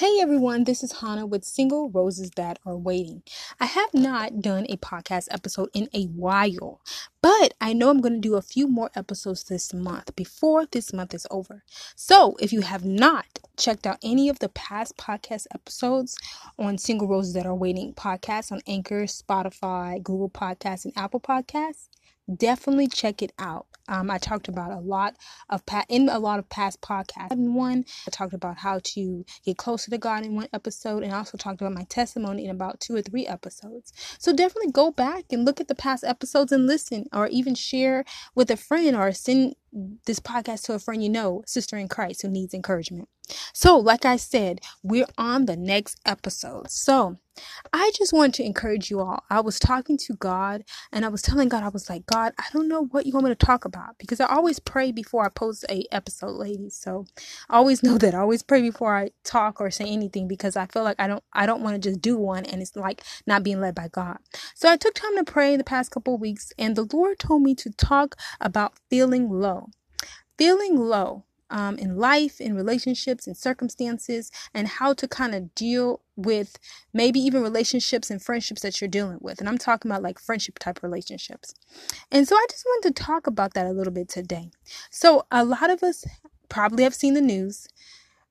Hey everyone, this is Hannah with Single Roses That Are Waiting. I have not done a podcast episode in a while, but I know I'm going to do a few more episodes this month before this month is over. So if you have not checked out any of the past podcast episodes on Single Roses That Are Waiting podcast on Anchor, Spotify, Google Podcasts, and Apple Podcasts, definitely check it out. I talked about a lot of past podcasts. In one, I talked about how to get closer to God in one episode, and I also talked about my testimony in about 2 or 3 episodes. So definitely go back and look at the past episodes and listen, or even share with a friend or send this podcast to a friend you know, sister in Christ, who needs encouragement. So like I said, we're on the next episode. So I just want to encourage you all. I was talking to God and I was telling God, I was like, God, I don't know what you want me to talk about, because I always pray before I post an episode, ladies. So I always know that. I always pray before I talk or say anything, because I feel like I don't want to just do one and it's like not being led by God. So I took time to pray the past couple of weeks, and the Lord told me to talk about feeling low. Feeling low. In life, in relationships, in circumstances, and how to kind of deal with maybe even relationships and friendships that you're dealing with. And I'm talking about like friendship type relationships. And so I just wanted to talk about that a little bit today. So a lot of us probably have seen the news.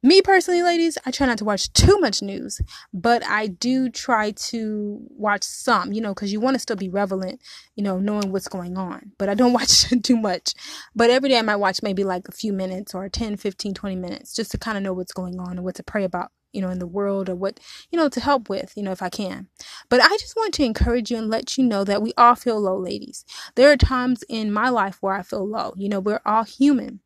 Me personally, ladies, I try not to watch too much news, but I do try to watch some, because you want to still be relevant, knowing what's going on. But I don't watch too much. But every day I might watch maybe like a few minutes, or 10, 15, 20 minutes, just to kind of know what's going on and what to pray about, in the world, or what, to help with, if I can. But I just want to encourage you and let you know that we all feel low, ladies. There are times in my life where I feel low. We're all human.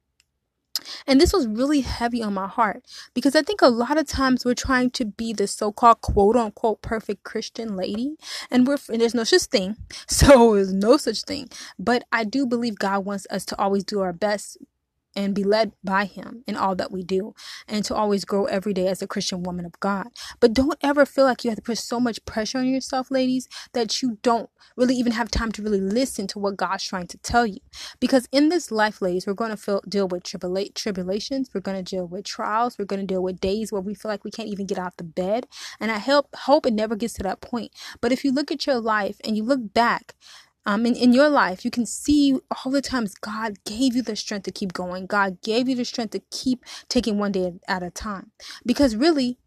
And this was really heavy on my heart, because I think a lot of times we're trying to be the so-called quote unquote perfect Christian lady, and there's no such thing. So there's no such thing. But I do believe God wants us to always do our best and be led by Him in all that we do, and to always grow every day as a Christian woman of God. But don't ever feel like you have to put so much pressure on yourself, ladies, that you don't really even have time to really listen to what God's trying to tell you. Because in this life, ladies, we're going to deal with tribulations. We're going to deal with trials. We're going to deal with days where we feel like we can't even get out the bed. And I hope it never gets to that point. But if you look at your life and you look back, in your life, you can see all the times God gave you the strength to keep going. God gave you the strength to keep taking one day at a time. Because really,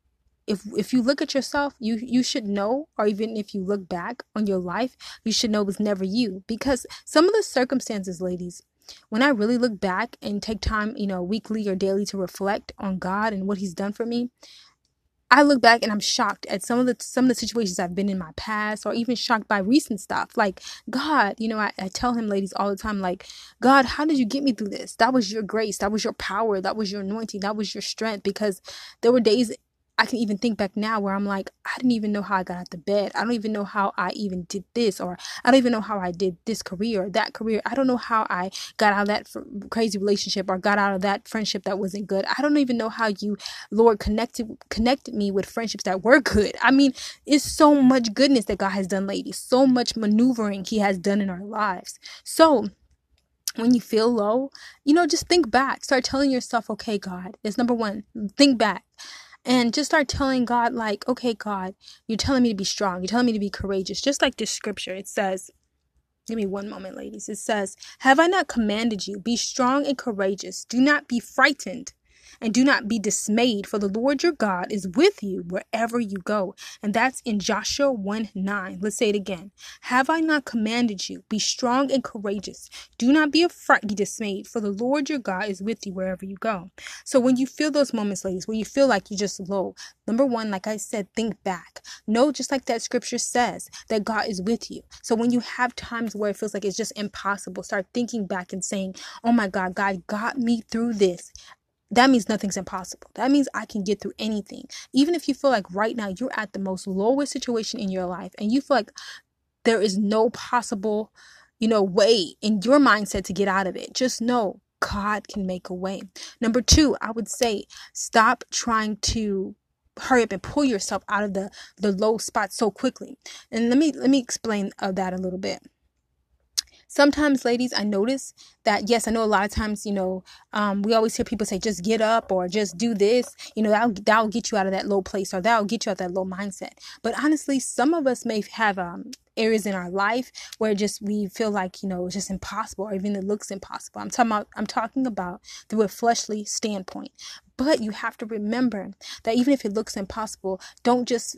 if you look at yourself, you should know, or even if you look back on your life, you should know it was never you. Because some of the circumstances, ladies, when I really look back and take time, weekly or daily to reflect on God and what He's done for me, I look back and I'm shocked at some of the situations I've been in my past, or even shocked by recent stuff. Like, God, I tell Him, ladies, all the time, like, God, how did you get me through this? That was your grace. That was your power. That was your anointing. That was your strength. Because there were days I can even think back now where I'm like, I didn't even know how I got out of bed. I don't even know how I even did this, or I don't even know how I did this career or that career. I don't know how I got out of that crazy relationship, or got out of that friendship that wasn't good. I don't even know how you, Lord, connected me with friendships that were good. I mean, it's so much goodness that God has done, ladies, so much maneuvering He has done in our lives. So when you feel low, just think back. Start telling yourself, okay, God, it's number one, think back. And just start telling God, like, okay, God, you're telling me to be strong. You're telling me to be courageous. Just like this scripture, it says, give me one moment, ladies. It says, have I not commanded you, be strong and courageous. Do not be frightened and do not be dismayed, for the Lord your God is with you wherever you go. And that's in Joshua 1:9. Let's say it again. Have I not commanded you, be strong and courageous. Do not be afraid, be dismayed, for the Lord your God is with you wherever you go. So when you feel those moments, ladies, when you feel like you're just low, number one, like I said, think back. Know, just like that scripture says, that God is with you. So when you have times where it feels like it's just impossible, start thinking back and saying, oh my God, God got me through this. That means nothing's impossible. That means I can get through anything. Even if you feel like right now you're at the most lowest situation in your life, and you feel like there is no possible, way in your mindset to get out of it, just know God can make a way. Number two, I would say, stop trying to hurry up and pull yourself out of the low spot so quickly. And let me explain that a little bit. Sometimes, ladies, I notice that, yes, I know a lot of times, we always hear people say, just get up or just do this. That'll get you out of that low place, or that'll get you out of that low mindset. But honestly, some of us may have areas in our life where we feel like, it's just impossible, or even it looks impossible. I'm talking about through a fleshly standpoint. But you have to remember that even if it looks impossible, don't just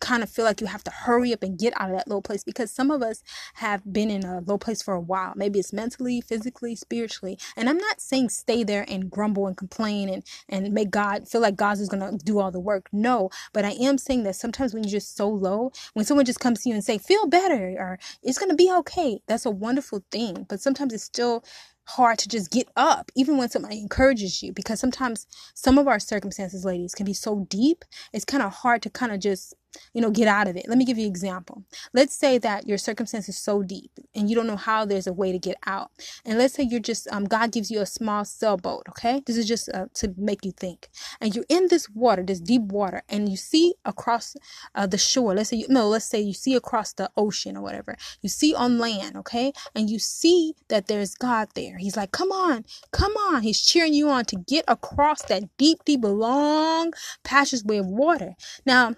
kind of feel like you have to hurry up and get out of that low place, because some of us have been in a low place for a while. Maybe it's mentally, physically, spiritually. And I'm not saying stay there and grumble and complain and make God feel like God's is going to do all the work. No, but I am saying that sometimes when you're just so low, when someone just comes to you and say, feel better, or it's going to be okay, that's a wonderful thing. But sometimes it's still hard to just get up, even when somebody encourages you, because sometimes some of our circumstances, ladies, can be so deep, it's kind of hard to kind of just get out of it. Let me give you an example. Let's say that your circumstance is so deep and you don't know how there's a way to get out. And let's say you're just, God gives you a small sailboat, okay? This is just to make you think. And you're in this water, this deep water, and you see across the shore. Let's say you see across the ocean or whatever. You see on land, okay? And you see that there's God there. He's like, come on, come on. He's cheering you on to get across that deep, deep, long passageway of water. Now,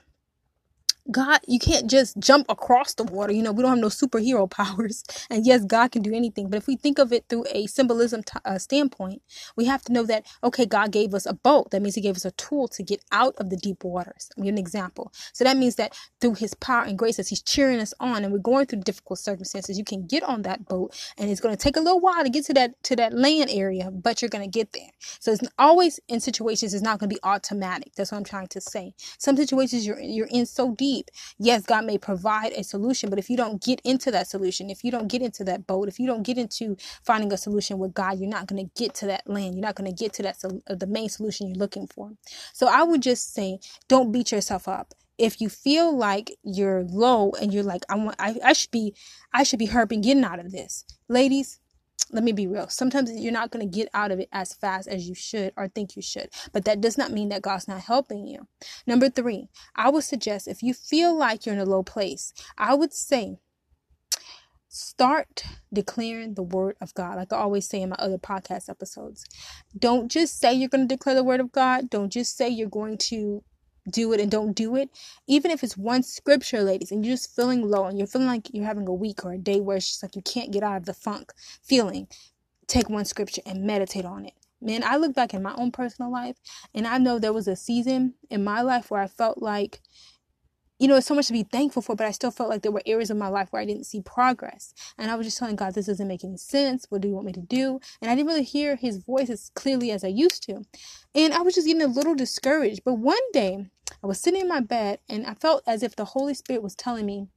God, you can't just jump across the water. We don't have no superhero powers. And yes, God can do anything. But if we think of it through a symbolism standpoint, we have to know that, okay, God gave us a boat. That means he gave us a tool to get out of the deep waters. I'll give an example. So that means that through his power and grace, as he's cheering us on and we're going through difficult circumstances, you can get on that boat, and it's going to take a little while to get to that land area, but you're going to get there. So it's always in situations, it's not going to be automatic. That's what I'm trying to say. Some situations you're in so deep. Yes, God may provide a solution, but if you don't get into that solution, if you don't get into that boat, if you don't get into finding a solution with God, you're not going to get to that land. You're not going to get to the main solution you're looking for. So I would just say, don't beat yourself up. If you feel like you're low and you're like, I should be hurting, getting out of this, ladies. Let me be real. Sometimes you're not going to get out of it as fast as you should or think you should. But that does not mean that God's not helping you. Number 3, I would suggest, if you feel like you're in a low place, I would say start declaring the word of God. Like I always say in my other podcast episodes, don't just say you're going to declare the word of God. Don't just say you're going to do it and don't do it. Even if it's one scripture, ladies, and you're just feeling low and you're feeling like you're having a week or a day where it's just like you can't get out of the funk feeling, take one scripture and meditate on it. Man, I look back in my own personal life, and I know there was a season in my life where I felt like, it's so much to be thankful for, but I still felt like there were areas of my life where I didn't see progress. And I was just telling God, this doesn't make any sense. What do you want me to do? And I didn't really hear his voice as clearly as I used to. And I was just getting a little discouraged. But one day I was sitting in my bed, and I felt as if the Holy Spirit was telling me,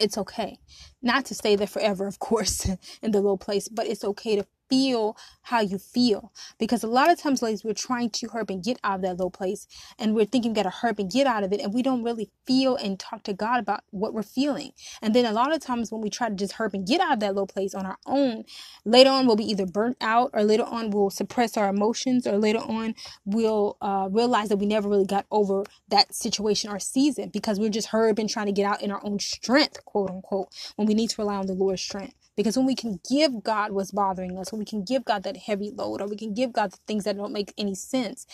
it's okay not to stay there forever, of course, in the low place, but it's okay to feel how you feel. Because a lot of times, ladies, we're trying to hurry up and get out of that low place, and we're thinking we gotta hurry up and get out of it, and we don't really feel and talk to God about what we're feeling. And then a lot of times when we try to just hurry up and get out of that low place on our own, later on we'll be either burnt out, or later on we'll suppress our emotions, or later on we'll realize that we never really got over that situation or season, because we're just hurry up and trying to get out in our own strength, quote unquote, when we need to rely on the Lord's strength. Because when we can give God what's bothering us, when we can give God that heavy load, or we can give God the things that don't make any sense,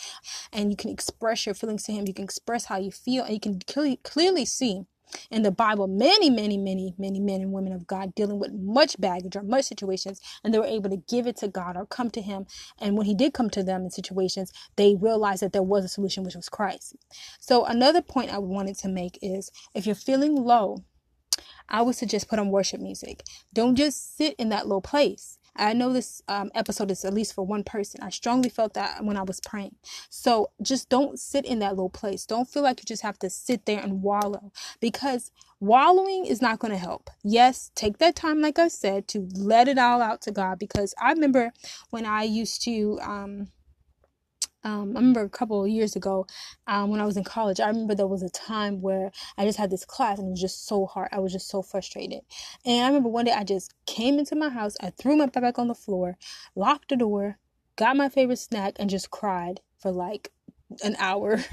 and you can express your feelings to him, you can express how you feel, and you can clearly see in the Bible many, many, many, many men and women of God dealing with much baggage or much situations, and they were able to give it to God or come to him. And when he did come to them in situations, they realized that there was a solution, which was Christ. So another point I wanted to make is, if you're feeling low, I would suggest put on worship music. Don't just sit in that low place. I know this episode is at least for one person. I strongly felt that when I was praying. So just don't sit in that low place. Don't feel like you just have to sit there and wallow, because wallowing is not going to help. Yes, take that time, like I said, to let it all out to God. Because I remember when I used to... I remember a couple of years ago when I was in college, I remember there was a time where I just had this class and it was just so hard. I was just so frustrated. And I remember one day I just came into my house. I threw my backpack on the floor, locked the door, got my favorite snack, and just cried for like an hour. I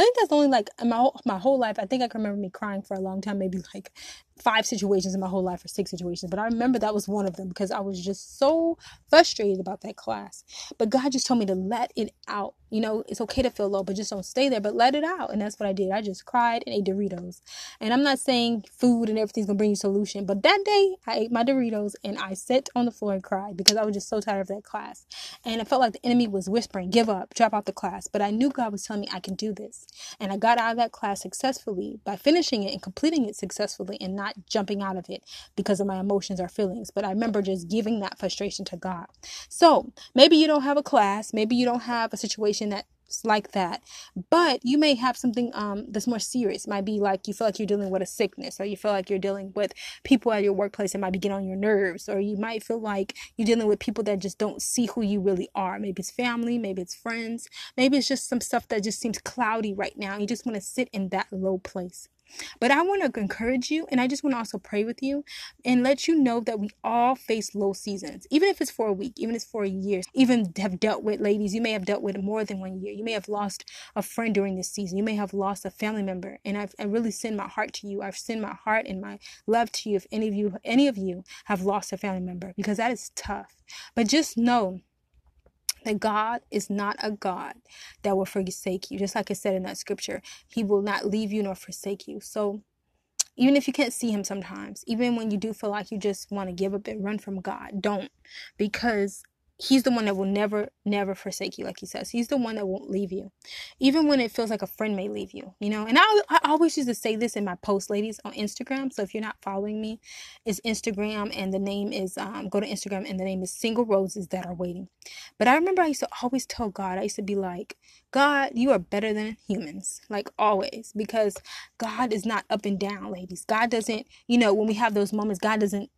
think that's only like my whole life. I think I can remember me crying for a long time, maybe like 5 situations in my whole life or 6 situations. But I remember that was one of them because I was just so frustrated about that class. But God just told me to let it out. You know, it's okay to feel low, but just don't stay there, but let it out. And that's what I did. I just cried and ate Doritos. And I'm not saying food and everything's going to bring you solution. But that day I ate my Doritos and I sat on the floor and cried because I was just so tired of that class. And I felt like the enemy was whispering, give up, drop out the class. But I knew God was telling me I can do this. And I got out of that class successfully by finishing it and completing it successfully and not jumping out of it because of my emotions or feelings. But I remember just giving that frustration to God. So maybe you don't have a class. Maybe you don't have a situation that's like that. But you may have something that's more serious. It might be like you feel like you're dealing with a sickness, or you feel like you're dealing with people at your workplace that might be getting on your nerves, or you might feel like you're dealing with people that just don't see who you really are. Maybe it's family, maybe it's friends, maybe it's just some stuff that just seems cloudy right now. You just want to sit in that low place. But I want to encourage you, and I just want to also pray with you and let you know that we all face low seasons, even if it's for a week, even if it's for a year, even have dealt with, ladies, you may have dealt with more than one year. You may have lost a friend during this season. You may have lost a family member. And I really send my heart to you. I've sent my heart and my love to you if any of you have lost a family member, because that is tough. But just know that God is not a God that will forsake you. Just like it said in that scripture, he will not leave you nor forsake you. So even if you can't see him sometimes, even when you do feel like you just want to give up and run from God, don't. Because he's the one that will never, never forsake you, like he says. He's the one that won't leave you. Even when it feels like a friend may leave you, you know. And I always used to say this in my posts, ladies, on Instagram. So if you're not following me, it's Instagram. And the name is, go to Instagram, and the name is Single Roses That Are Waiting. But I remember I used to always tell God, I used to be like, God, you are better than humans, like always, because God is not up and down, ladies. God doesn't, you know, when we have those moments, God doesn't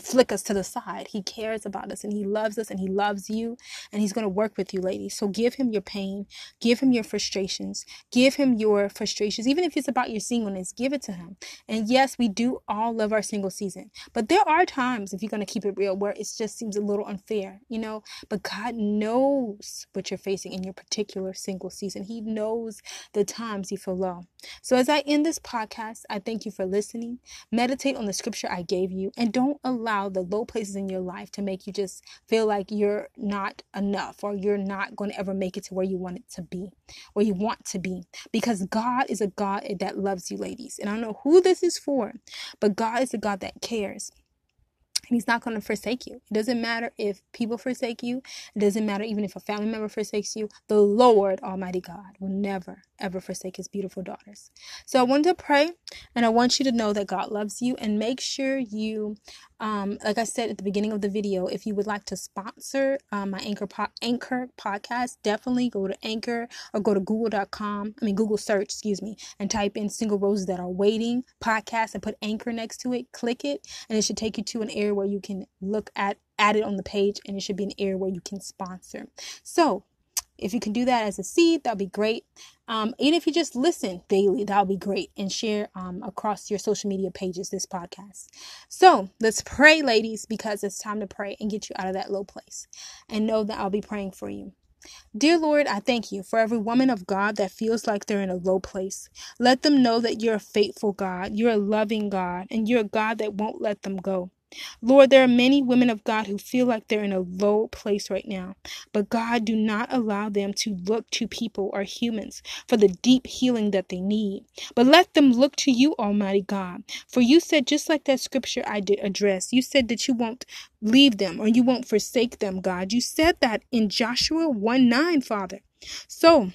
flick us to the side. He cares about us, and he loves us, and he loves you, and he's going to work with you, ladies. So give him your pain, give him your frustrations, even if it's about your singleness, give it to him. And yes, we do all love our single season, but there are times, if you're going to keep it real, where it just seems a little unfair, you know. But God knows what you're facing in your particular single season. He knows the times you feel low. So as I end this podcast, I thank you for listening. Meditate on the scripture I gave you, and don't allow the low places in your life to make you just feel like you're not enough, or you're not going to ever make it to where you want to be, because God is a God that loves you, ladies. And I don't know who this is for, but God is a God that cares. And he's not going to forsake you. It doesn't matter if people forsake you. It doesn't matter even if a family member forsakes you. The Lord Almighty God will never, ever forsake his beautiful daughters. So I wanted to pray, and I want you to know that God loves you. And make sure you, like I said at the beginning of the video, if you would like to sponsor my Anchor podcast, definitely go to Anchor, or go to Google search, and type in Single Roses That Are Waiting podcast and put Anchor next to it. Click it, and it should take you to an area where you can look at it on the page, and it should be an area where you can sponsor. So if you can do that as a seed, that'll be great. And if you just listen daily, that'll be great, and share across your social media pages this podcast. So let's pray, ladies, because it's time to pray and get you out of that low place. And know that I'll be praying for you. Dear Lord, I thank you for every woman of God that feels like they're in a low place. Let them know that you're a faithful God, you're a loving God, and you're a God that won't let them go. Lord, there are many women of God who feel like they're in a low place right now. But God, do not allow them to look to people or humans for the deep healing that they need. But let them look to you, Almighty God. For you said, just like that scripture I did address, you said that you won't leave them or you won't forsake them, God. You said that in Joshua 1:9, Father. So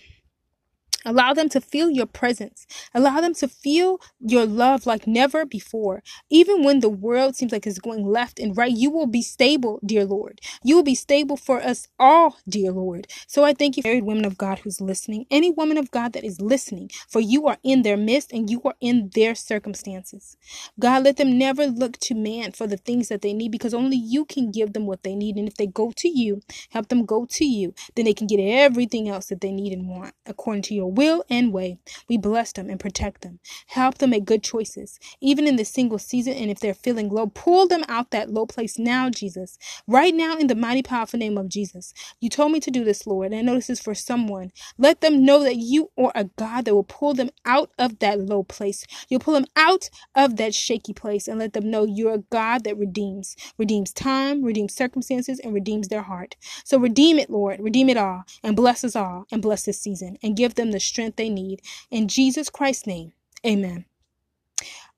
allow them to feel your presence. Allow them to feel your love like never before. Even when the world seems like it's going left and right, you will be stable, dear Lord. You will be stable for us all, dear Lord. So I thank you, married women of God who's listening. Any woman of God that is listening, for you are in their midst and you are in their circumstances. God, let them never look to man for the things that they need, because only you can give them what they need. And if they go to you, help them go to you, then they can get everything else that they need and want according to your will and way. We bless them and protect them. Help them make good choices, even in this single season. And if they're feeling low, pull them out that low place now, Jesus. Right now, in the mighty, powerful name of Jesus. You told me to do this, Lord. And I know this is for someone. Let them know that you are a God that will pull them out of that low place. You'll pull them out of that shaky place and let them know you're a God that redeems. Redeems time, redeems circumstances, and redeems their heart. So redeem it, Lord. Redeem it all. And bless us all. And bless this season. And give them the strength they need. In Jesus Christ's name, amen.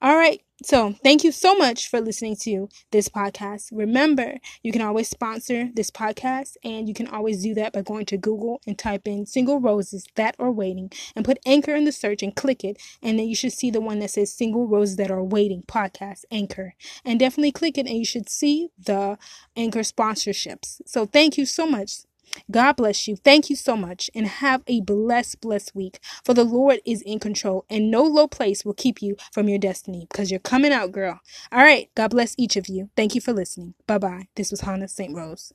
All right. So thank you so much for listening to this podcast. Remember, you can always sponsor this podcast, and you can always do that by going to Google and type in Single Roses That Are Waiting and put Anchor in the search and click it. And then you should see the one that says Single Roses That Are Waiting podcast Anchor, and definitely click it. And you should see the Anchor sponsorships. So thank you so much. God bless you. Thank you so much, and have a blessed week. For the Lord is in control, and no low place will keep you from your destiny, because you're coming out, girl. All right. God bless each of you. Thank you for listening. Bye-bye. This was Hannah St. Rose.